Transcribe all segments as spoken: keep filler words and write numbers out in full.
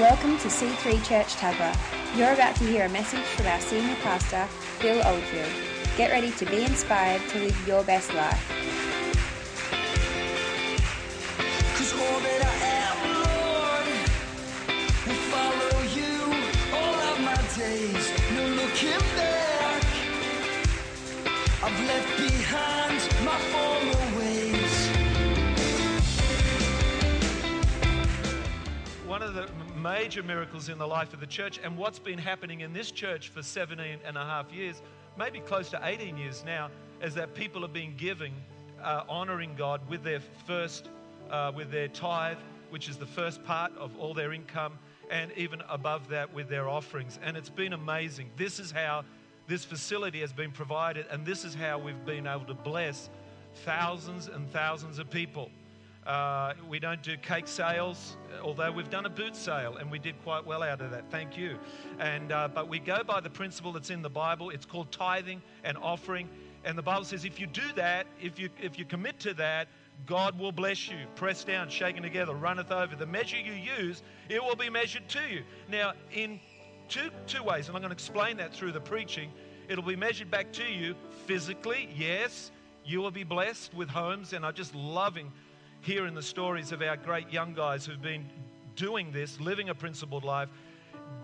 Welcome to C three Church Tabber. You're about to hear a message from our senior pastor, Phil Oldfield. Get ready to be inspired to live your best life. Cause all that I am, Lord, will follow you all of my days. No looking back, I've left behind my former ways. One of the major miracles in the life of the church, and what's been happening in this church for seventeen and a half years, maybe close to eighteen years now, is that people have been giving, uh, honoring God with their first, uh, with their tithe, which is the first part of all their income, and even above that with their offerings. And it's been amazing. This is how this facility has been provided, and this is how we've been able to bless thousands and thousands of people. Uh, we don't do cake sales, although we've done a boot sale and we did quite well out of that. Thank you. And uh, but we go by the principle that's in the Bible. It's called tithing and offering. And the Bible says if you do that, if you if you commit to that, God will bless you. Pressed down, shaken together, runneth over. The measure you use, it will be measured to you. Now, in two two ways, and I'm going to explain that through the preaching. It'll be measured back to you physically. Yes, you will be blessed with homes, and I'm just loving hearing the stories of our great young guys who've been doing this, living a principled life,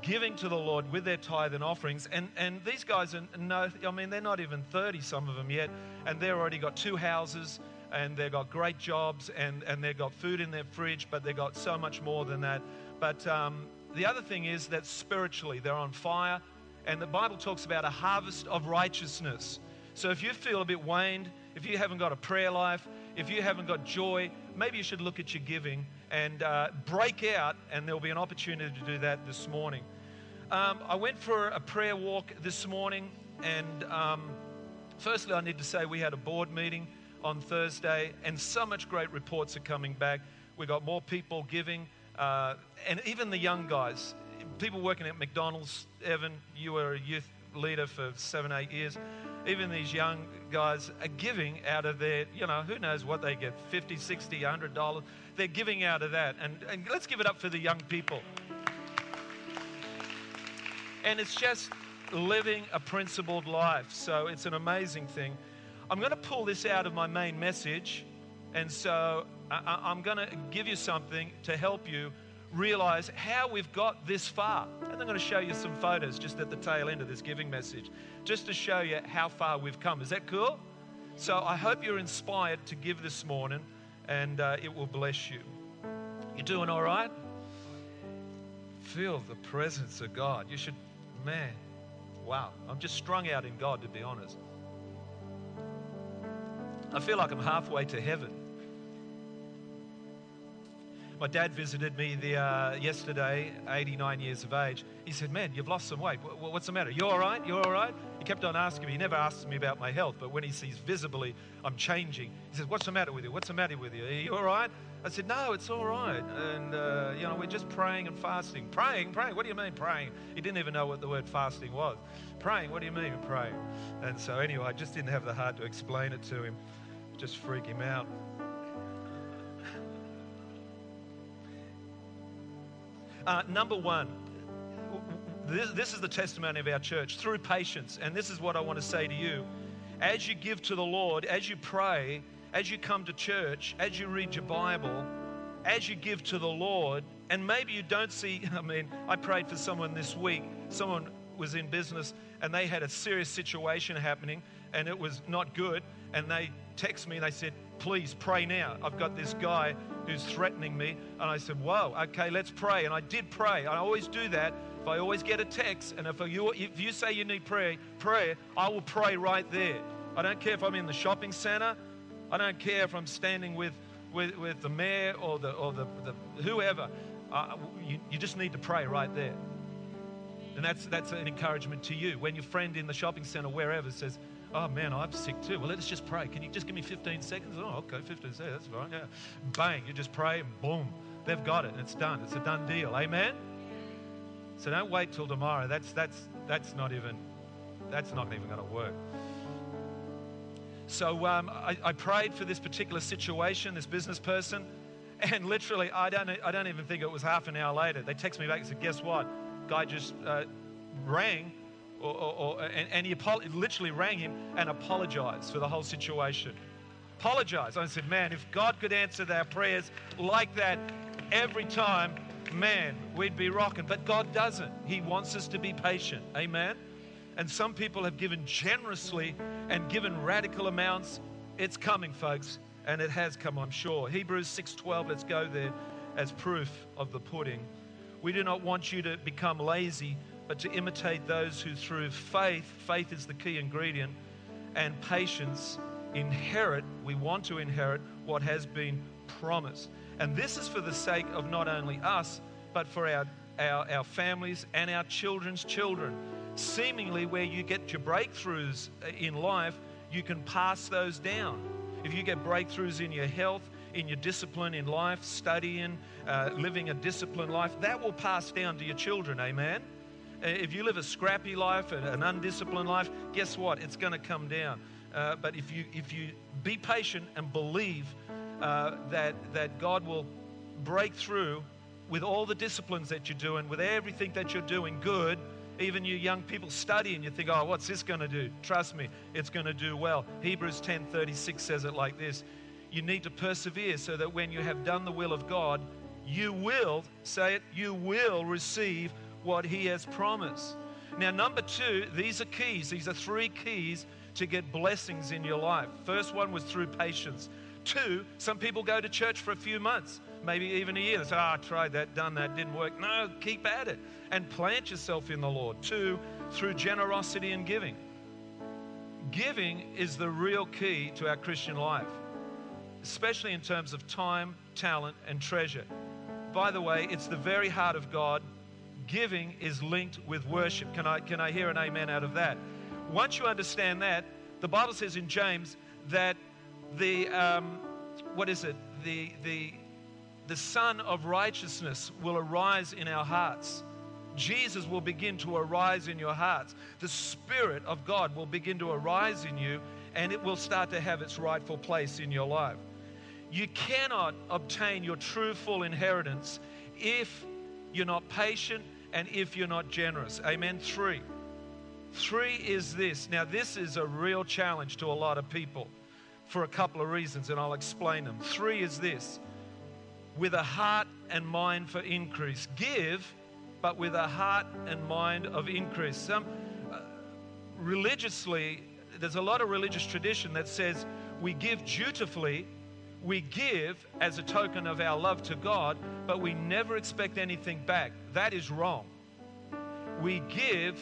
giving to the Lord with their tithe and offerings. And and these guys are no, I mean, they're not even thirty, some of them yet, and they've already got two houses, and they've got great jobs, and, and they've got food in their fridge, but they've got so much more than that. But um, the other thing is that spiritually they're on fire, and the Bible talks about a harvest of righteousness. So if you feel a bit waned, if you haven't got a prayer life, if you haven't got joy, maybe you should look at your giving and uh, break out, and there'll be an opportunity to do that this morning. Um, I went for a prayer walk this morning, and um, firstly, I need to say we had a board meeting on Thursday, and so much great reports are coming back. We got more people giving, uh, and even the young guys, people working at McDonald's. Evan, you were a youth leader for seven, eight years. Even these young guys are giving out of their, you know, who knows what they get, fifty dollars, sixty dollars, a hundred dollars. They're giving out of that. And, and let's give it up for the young people. And it's just living a principled life. So it's an amazing thing. I'm going to pull this out of my main message. And so I, I'm going to give you something to help you realize how we've got this far. And I'm going to show you some photos just at the tail end of this giving message, just to show you how far we've come. Is that cool? So I hope you're inspired to give this morning, and uh, it will bless you. You doing all right? Feel the presence of God. You should, man, wow. I'm just strung out in God, to be honest. I feel like I'm halfway to heaven. My dad visited me the, uh, yesterday, eighty-nine years of age. He said, man, you've lost some weight. W- what's the matter? You all right? You all right? He kept on asking me. He never asks me about my health, but when he sees visibly I'm changing, he says, what's the matter with you? What's the matter with you? Are you all right? I said, no, it's all right. And, uh, you know, we're just praying and fasting. Praying, praying. What do you mean praying? He didn't even know what the word fasting was. Praying, what do you mean praying? And so anyway, I just didn't have the heart to explain it to him. Just freak him out. Uh, number one, this, this is the testimony of our church, through patience. And this is what I want to say to you. As you give to the Lord, as you pray, as you come to church, as you read your Bible, as you give to the Lord, and maybe you don't see, I mean, I prayed for someone this week. Someone was in business and they had a serious situation happening and it was not good. And they text me and they said, please pray now. I've got this guy who's threatening me. And I said, whoa, okay, let's pray. And I did pray. I always do that. If I always get a text, and if you, if you say you need prayer, prayer, I will pray right there. I don't care if I'm in the shopping center. I don't care if I'm standing with, with, with the mayor or the, or the, the whoever. Uh, you, you just need to pray right there. And that's, that's an encouragement to you. When your friend in the shopping center, wherever, says, oh man, I'm sick too. Well, let's just pray. Can you just give me fifteen seconds? Oh, okay, fifteen seconds, that's fine. Yeah. Bang, you just pray and boom, they've got it and it's done. It's a done deal, amen? So don't wait till tomorrow. That's that's that's not even, that's not even gonna work. So um, I, I prayed for this particular situation, this business person, And literally, I don't, I don't even think it was half an hour later, they text me back and said, guess what? Guy just uh, rang, or, or, or, and, and he apo- literally rang him and apologized for the whole situation. Apologized. I said, man, if God could answer their prayers like that every time, man, we'd be rocking. But God doesn't. He wants us to be patient. Amen? And some people have given generously and given radical amounts. It's coming, folks. And it has come, I'm sure. Hebrews six twelve, let's go there as proof of the pudding. We do not want you to become lazy, but to imitate those who through faith, faith is the key ingredient, and patience inherit, we want to inherit what has been promised. And this is for the sake of not only us, but for our, our, our families and our children's children. Seemingly where you get your breakthroughs in life, you can pass those down. If you get breakthroughs in your health, in your discipline in life, studying, uh, living a disciplined life, that will pass down to your children, amen? If you live a scrappy life, an undisciplined life, guess what? It's going to come down. Uh, but if you if you be patient and believe uh, that, that God will break through with all the disciplines that you're doing, with everything that you're doing good, even you young people study and you think, oh, what's this going to do? Trust me, it's going to do well. Hebrews ten thirty-six says it like this. You need to persevere so that when you have done the will of God, you will, say it, you will receive what he has promised. Now, number two, these are keys. These are three keys to get blessings in your life. First one was through patience. Two, some people go to church for a few months, maybe even a year. They say, oh, I tried that, done that, didn't work. No, keep at it and plant yourself in the Lord. Two, through generosity and giving. Giving is the real key to our Christian life, especially in terms of time, talent, and treasure. By the way, it's the very heart of God. Giving is linked with worship. Can I, can I hear an amen out of that? Once you understand that, the Bible says in James that the, um, what is it? The, the, the Son of Righteousness will arise in our hearts. Jesus will begin to arise in your hearts. The Spirit of God will begin to arise in you, and it will start to have its rightful place in your life. You cannot obtain your true full inheritance if you're not patient and if you're not generous. Amen. Three. Three is this. Now, this is a real challenge to a lot of people for a couple of reasons, and I'll explain them. Three is this. With a heart and mind for increase. Give, but with a heart and mind of increase. Some uh, religiously, there's a lot of religious tradition that says we give dutifully, we give as a token of our love to God, but we never expect anything back. That is wrong. We give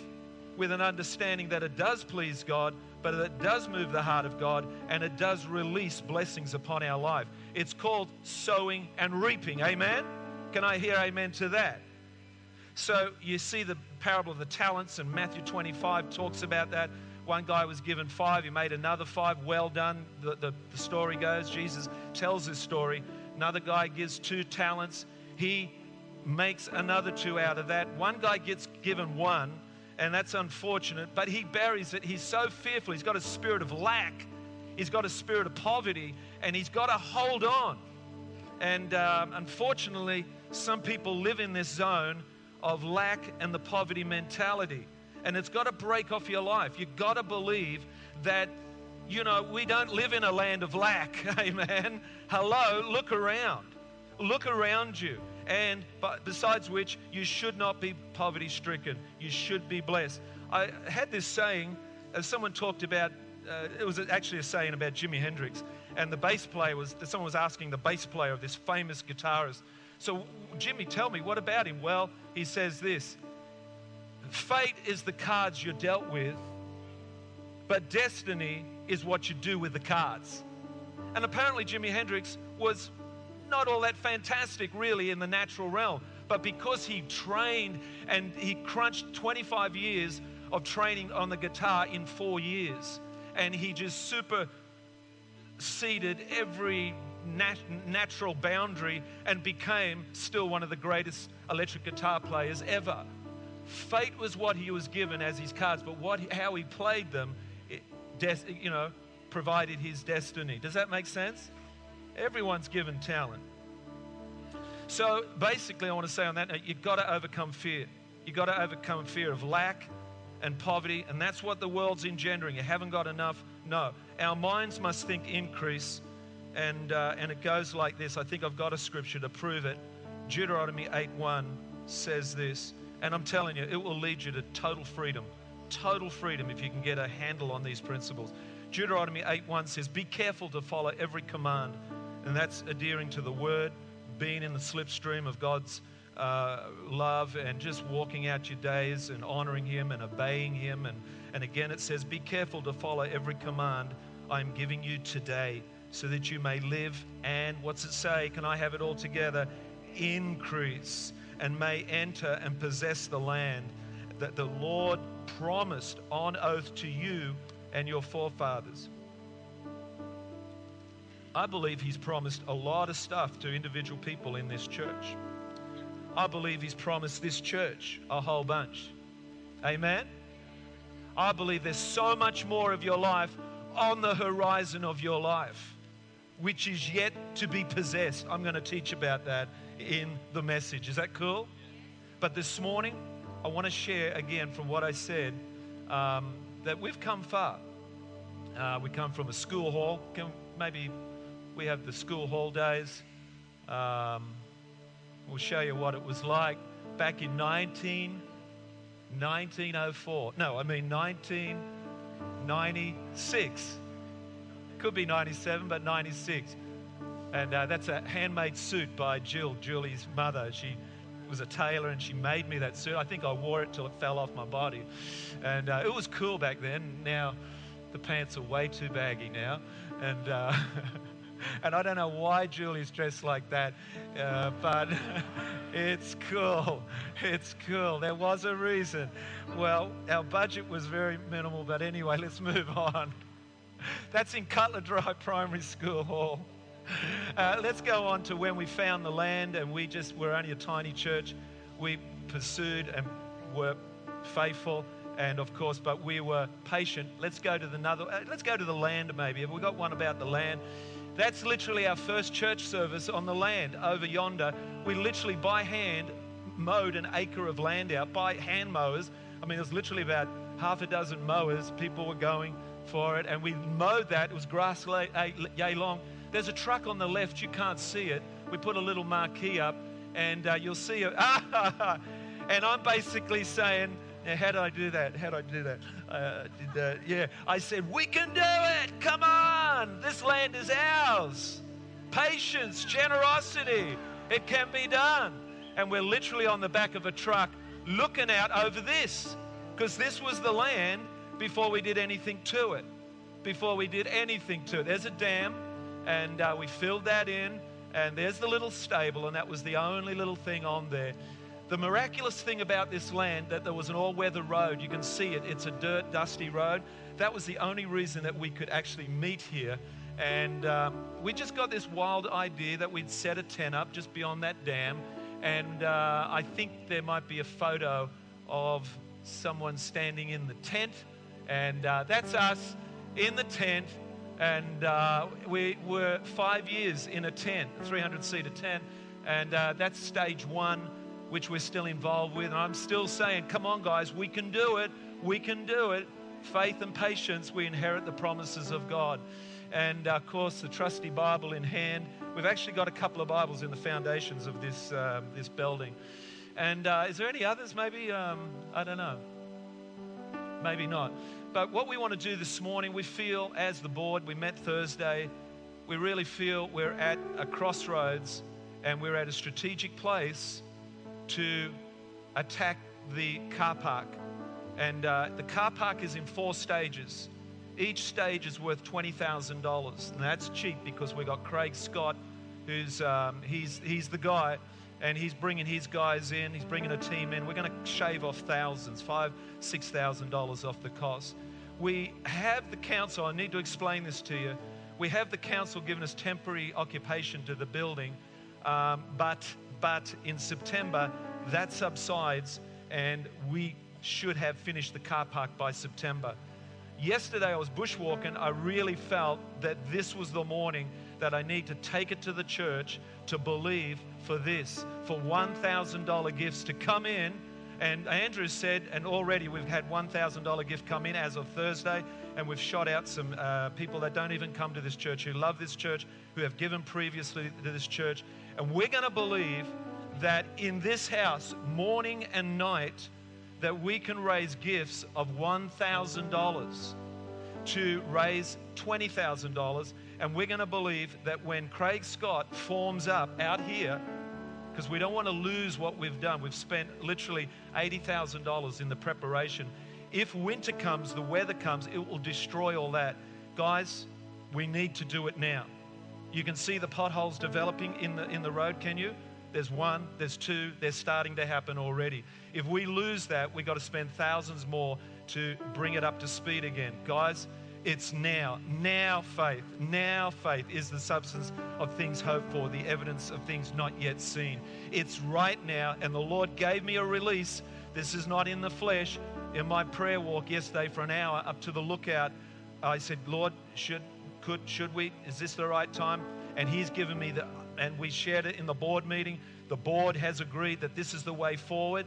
with an understanding that it does please God, but it does move the heart of God, and it does release blessings upon our life. It's called sowing and reaping. Amen? Can I hear amen to that? So you see the parable of the talents, and Matthew twenty-five talks about that. One guy was given five, he made another five, well done, the, the, the story goes. Jesus tells his story. Another guy gives two talents, he makes another two out of that. One guy gets given one, and that's unfortunate, but he buries it. He's so fearful. He's got a spirit of lack. He's got a spirit of poverty, and he's got to hold on. And um, unfortunately, some people live in this zone of lack and the poverty mentality, and it's got to break off your life. You've got to believe that, you know, we don't live in a land of lack. Amen. Hello, look around. Look around you. And but besides which, you should not be poverty-stricken. You should be blessed. I had this saying, as someone talked about, uh, it was actually a saying about Jimi Hendrix, and the bass player was, someone was asking the bass player of this famous guitarist, so Jimmy, tell me, what about him? Well, he says this, fate is the cards you're dealt with, but destiny is what you do with the cards. And apparently Jimi Hendrix was not all that fantastic really in the natural realm, but because he trained and he crunched twenty-five years of training on the guitar in four years, and he just superseded every nat- natural boundary and became still one of the greatest electric guitar players ever. Fate was what he was given as his cards, but what how he played them, it, des- you know, provided his destiny. Does that make sense? Everyone's given talent. So basically, I want to say on that note, you've got to overcome fear. You've got to overcome fear of lack and poverty, and that's what the world's engendering. You haven't got enough? No. Our minds must think increase, and uh, and it goes like this. I think I've got a scripture to prove it. Deuteronomy eight one says this, and I'm telling you, it will lead you to total freedom. Total freedom if you can get a handle on these principles. Deuteronomy eight one says, be careful to follow every command, and that's adhering to the word, being in the slipstream of God's uh, love, and just walking out your days and honoring Him and obeying Him. And, and again, it says, be careful to follow every command I'm giving you today so that you may live and, what's it say? Can I have it all together? Increase, and may enter and possess the land that the Lord promised on oath to you and your forefathers. I believe He's promised a lot of stuff to individual people in this church. I believe He's promised this church a whole bunch. Amen? I believe there's so much more of your life on the horizon of your life, which is yet to be possessed. I'm going to teach about that in the message. Is that cool? But this morning, I want to share again from what I said, um, that we've come far. Uh, we come from a school hall. Can, maybe we have the school hall days. Um, we'll show you what it was like back in nineteen, nineteen oh four. No, I mean nineteen ninety-six. Could be ninety-seven, but ninety-six. And uh, that's a handmade suit by Jill, Julie's mother. She was a tailor, and she made me that suit. I think I wore it till it fell off my body. And uh, it was cool back then. Now the pants are way too baggy now. And uh, and I don't know why Julie's dressed like that, uh, but it's cool. It's cool. There was a reason. Well, our budget was very minimal, but anyway, let's move on. That's in Cutler Drive Primary School Hall. Uh, let's go on to when we found the land, and we just were only a tiny church. We pursued and were faithful, and of course, but we were patient. Let's go to the another. Uh, let's go to the land. Maybe have we got one about the land? That's literally our first church service on the land over yonder. We literally by hand mowed an acre of land out by hand mowers. I mean, there's literally about half a dozen mowers. People were going for it, and we mowed that. It was grass lay, yay long. There's a truck on the left. You can't see it. We put a little marquee up, and uh, you'll see it. And I'm basically saying, how did I do that? How did I do that? Uh, did that? Yeah. I said, we can do it. Come on. This land is ours. Patience, generosity. It can be done. And we're literally on the back of a truck looking out over this, because this was the land before we did anything to it. Before we did anything to it. There's a dam. And uh, we filled that in, and there's the little stable, and that was the only little thing on there. The miraculous thing about this land, that there was an all-weather road. You can see it. It's a dirt, dusty road. That was the only reason that we could actually meet here. And um, we just got this wild idea that we'd set a tent up just beyond that dam. And uh, I think there might be a photo of someone standing in the tent. And uh, that's us in the tent. And uh, we were five years in a tent, three hundred seater tent, and uh, that's stage one, which we're still involved with. And I'm still saying, come on, guys, we can do it. We can do it. Faith and patience, we inherit the promises of God. And, uh, of course, the trusty Bible in hand. We've actually got a couple of Bibles in the foundations of this, uh, this building. And uh, is there any others maybe? Um, I don't know. Maybe not. But what we want to do this morning, we feel as the board, we met Thursday, we really feel we're at a crossroads, and we're at a strategic place to attack the car park. And uh, the car park is in four stages. Each stage is worth twenty thousand dollars. And that's cheap because we got Craig Scott, who's um, he's, he's the guy. And he's bringing his guys in. He's bringing a team in. We're going to shave off thousands, five, six thousand dollars off the cost. We have the council. I need to explain this to you. We have the council giving us temporary occupation to the building, um, but but in September that subsides, and we should have finished the car park by September. Yesterday I was bushwalking. I really felt that this was the morning that I need to take it to the church to believe for this, for one thousand dollars gifts to come in. And Andrew said, and already we've had one thousand dollars gift come in as of Thursday, and we've shot out some uh, people that don't even come to this church, who love this church, who have given previously to this church. And we're going to believe that in this house, morning and night, that we can raise gifts of one thousand dollars to raise twenty thousand dollars. And we're going to believe that when Craig Scott forms up out here, because we don't want to lose what we've done. We've spent literally eighty thousand dollars in the preparation. If winter comes, the weather comes, it will destroy all that. Guys, we need to do it now. You can see the potholes developing in the in the road, can you? There's one, there's two, they're starting to happen already. If we lose that, we've got to spend thousands more to bring it up to speed again. Guys, it's now. Now faith. Now faith is the substance of things hoped for, the evidence of things not yet seen. It's right now, and the Lord gave me a release. This is not in the flesh. In my prayer walk yesterday for an hour up to the lookout, I said, Lord, should, could, should we? Is this the right time? And He's given me the, and we shared it in the board meeting. The board has agreed that this is the way forward.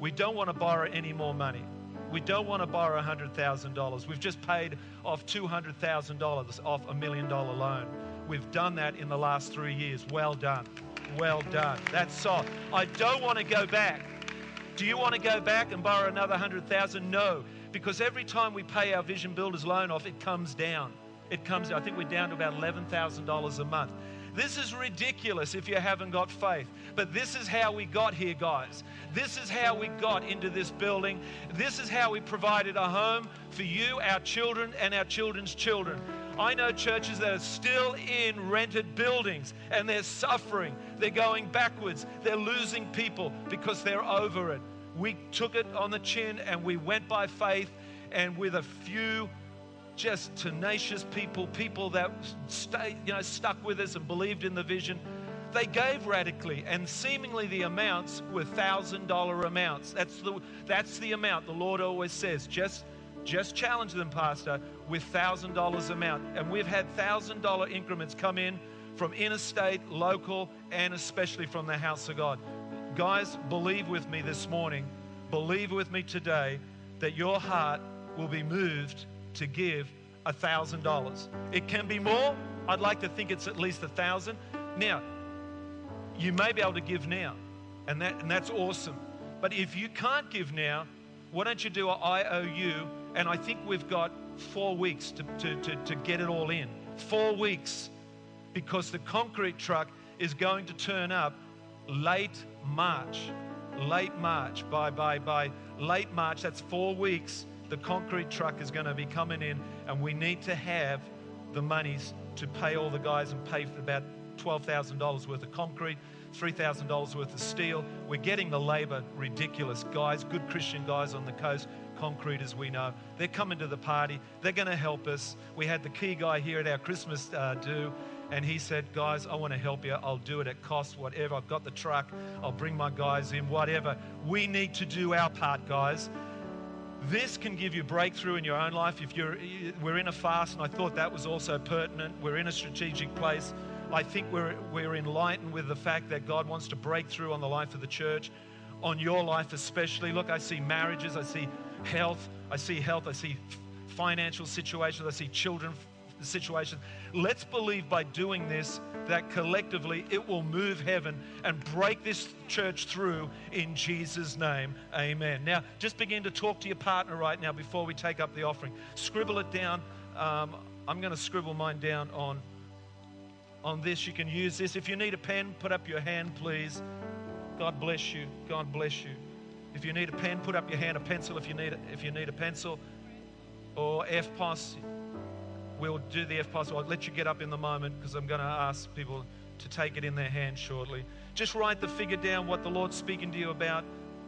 We don't want to borrow any more money. We don't want to borrow one hundred thousand dollars. We've just paid off two hundred thousand dollars off a million dollar loan. We've done that in the last three years. Well done. Well done. That's soft. I don't want to go back. Do you want to go back and borrow another one hundred thousand dollars? No, because every time we pay our Vision Builders loan off, it comes down. It comes, I think we're down to about eleven thousand dollars a month. This is ridiculous if you haven't got faith. But this is how we got here, guys. This is how we got into this building. This is how we provided a home for you, our children, and our children's children. I know churches that are still in rented buildings and they're suffering. They're going backwards. They're losing people because they're over it. We took it on the chin and we went by faith, and with a few just tenacious people, people that stay, you know, stuck with us and believed in the vision. They gave radically, and seemingly the amounts were one thousand dollars amounts. That's the that's the amount the Lord always says. Just just challenge them, Pastor, with one thousand dollars amount. And we've had one thousand dollars increments come in from interstate, local, and especially from the house of God. Guys, believe with me this morning. Believe with me today that your heart will be moved to give one thousand dollars. It can be more. I'd like to think it's at least one thousand dollars. Now, you may be able to give now, and that and that's awesome. But if you can't give now, why don't you do an I O U? And I think we've got four weeks to, to, to, to get it all in. Four weeks, because the concrete truck is going to turn up late March. Late March, by, by, by late March, that's four weeks. The concrete truck is going to be coming in, and we need to have the monies to pay all the guys and pay for about twelve thousand dollars worth of concrete, three thousand dollars worth of steel. We're getting the labor ridiculous. Guys, good Christian guys on the coast, concrete as we know. They're coming to the party. They're going to help us. We had the key guy here at our Christmas uh, do, and he said, guys, I want to help you. I'll do it at cost, whatever. I've got the truck. I'll bring my guys in, whatever. We need to do our part, guys. This can give you breakthrough in your own life. If you're, we're in a fast, and I thought that was also pertinent. We're in a strategic place. I think we're we're enlightened with the fact that God wants to break through on the life of the church, on your life especially. Look, I see marriages, I see health, I see health, I see financial situations, I see children situations. Let's believe by doing this that collectively it will move heaven and break this church through in Jesus' name. Amen. Now, just begin to talk to your partner right now before we take up the offering. Scribble it down. Um, I'm going to scribble mine down on, on this. You can use this. If you need a pen, put up your hand, please. God bless you. God bless you. If you need a pen, put up your hand. A pencil if you need, if you need a pencil. Or F P O S. We'll do the F P O S. I'll let you get up in the moment because I'm going to ask people to take it in their hands shortly. Just write the figure down, what the Lord's speaking to you about.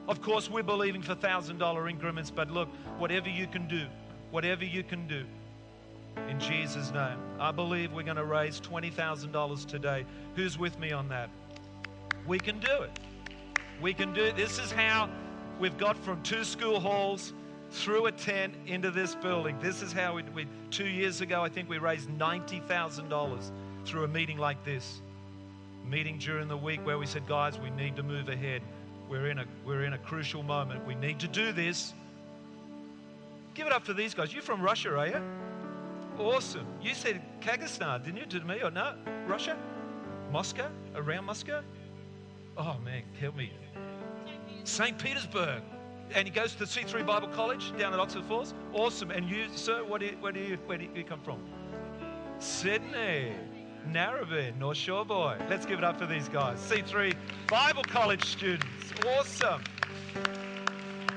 Of course, we're believing for one thousand dollars increments, but look, whatever you can do, whatever you can do, in Jesus' name. I believe we're going to raise twenty thousand dollars today. Who's with me on that? We can do it. We can do it. This is how we've got from two school halls through a tent into this building. This is how we, we two years ago, I think we raised ninety thousand dollars. through a meeting like this, a meeting during the week where we said, guys, we need to move ahead. We're in a, we're in a crucial moment. We need to do this. Give it up for these guys. You're from Russia, are you? Awesome. You said Kazakhstan, didn't you, to me, or no? Russia? Moscow? Around Moscow? Oh, man, help me. Saint Petersburg. And he goes to the C three Bible College down at Oxford Falls. Awesome. And you, sir, what do you, where, do you, where do you come from? Sydney. Narrabeen. North Shore boy. Let's give it up for these guys. C three Bible College students. Awesome.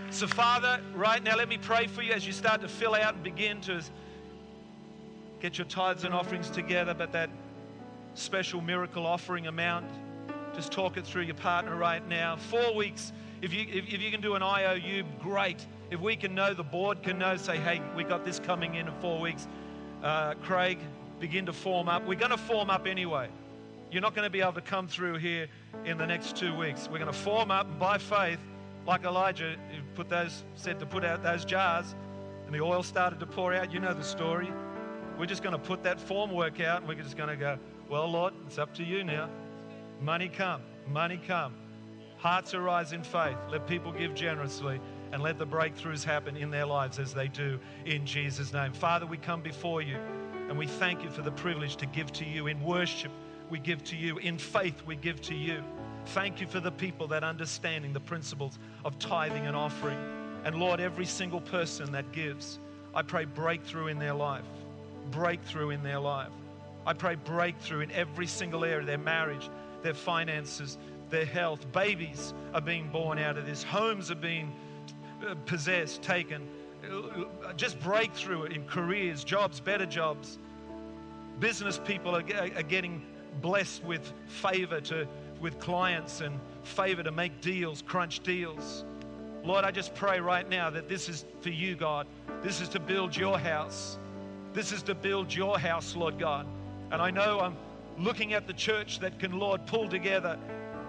So, Father, right now, let me pray for you as you start to fill out and begin to get your tithes and offerings together, but that special miracle offering amount, just talk it through your partner right now. Four weeks. If you if, if you can do an I O U, great. If we can know, the board can know, say, hey, we got this coming in in four weeks. Uh, Craig, begin to form up. We're going to form up anyway. You're not going to be able to come through here in the next two weeks. We're going to form up, and by faith, like Elijah, who put those, said to put out those jars, and the oil started to pour out. You know the story. We're just going to put that form work out, and we're just going to go, well, Lord, it's up to you now. Money come, money come. Hearts arise in faith. Let people give generously and let the breakthroughs happen in their lives as they do in Jesus' name. Father, we come before you and we thank you for the privilege to give to you in worship. We give to you in faith. We give to you. Thank you for the people that understanding the principles of tithing and offering. And Lord, every single person that gives, I pray breakthrough in their life, breakthrough in their life. I pray breakthrough in every single area, their marriage, their finances, their health. Babies are being born out of this. Homes are being possessed, taken. Just breakthrough in careers, jobs, better jobs. Business people are, are getting blessed with favor to with clients and favor to make deals, crunch deals. Lord, I just pray right now that this is for you, God. This is to build your house. This is to build your house, Lord God. And I know I'm looking at the church that can, Lord, pull together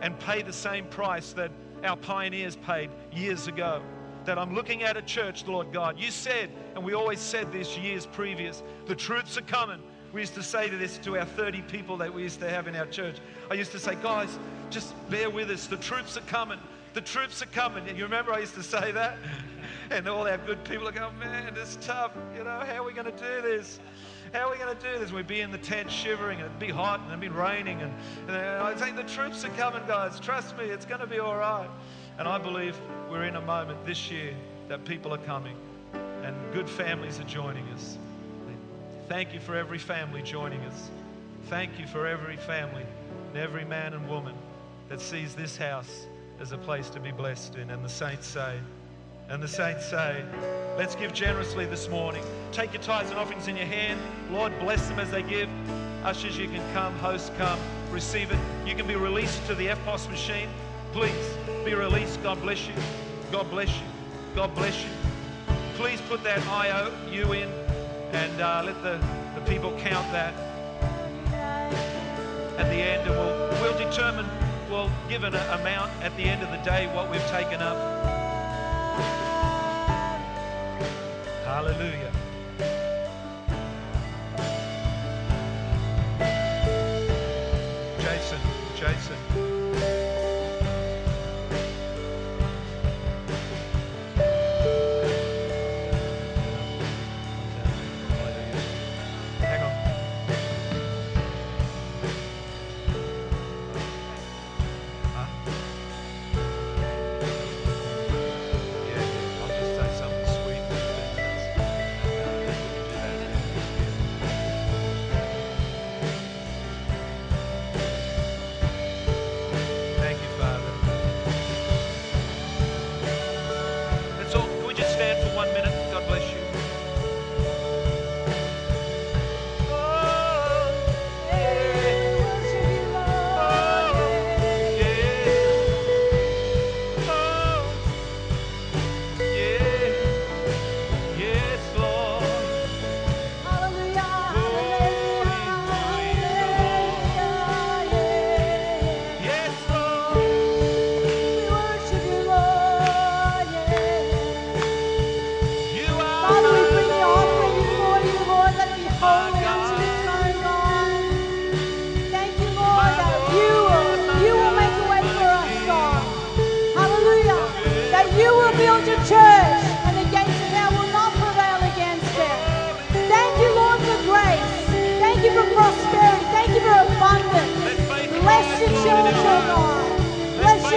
and pay the same price that our pioneers paid years ago. That I'm looking at a church, Lord God. You said, and we always said this years previous, the troops are coming. We used to say to this to our thirty people that we used to have in our church. I used to say, guys, just bear with us. The troops are coming. The troops are coming. You remember I used to say that? And all our good people are going, man, it's tough. You know, how are we going to do this? How are we going to do this? We'd be in the tent shivering, and it'd be hot, and it'd be raining. And, and I'd say, the troops are coming, guys. Trust me, it's going to be all right. And I believe we're in a moment this year that people are coming, and good families are joining us. Thank you for every family joining us. Thank you for every family and every man and woman that sees this house as a place to be blessed in. And the saints say, and the saints say, let's give generously this morning. Take your tithes and offerings in your hand. Lord, bless them as they give. Ushers, you can come. Hosts, come. Receive it. You can be released to the F P O S machine. Please be released. God bless you. God bless you. God bless you. Please put that I O U in and uh, let the, the people count that at the end. And we'll, we'll determine, we'll give an amount at the end of the day what we've taken up. Hallelujah. Jason, Jason. Hang on. Huh? Yeah, I'll just say something.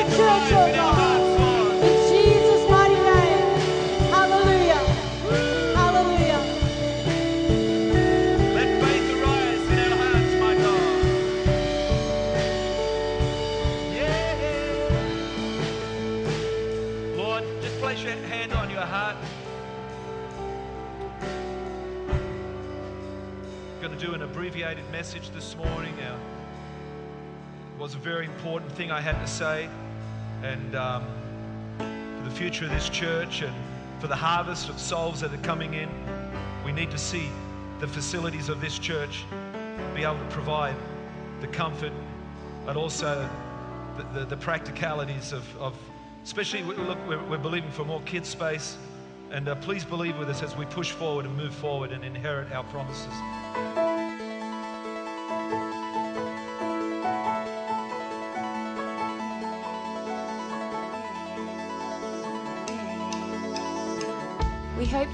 your church, oh God. In Jesus' mighty name. Hallelujah. Hallelujah. Let faith arise in our hearts, my God. Yeah. Lord, just place your hand on your heart. I'm going to do an abbreviated message this morning. Now, it was a very important thing I had to say, and um, for the future of this church and for the harvest of souls that are coming in, we need to see the facilities of this church be able to provide the comfort, but also the, the, the practicalities of, of especially, look, we're, we're believing for more kids space, and uh, please believe with us as we push forward and move forward and inherit our promises. We hope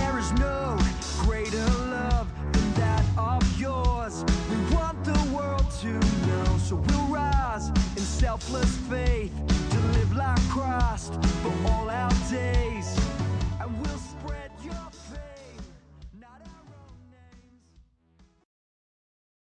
There is no greater love than that of yours. We want the world to know, so we'll rise in selfless faith.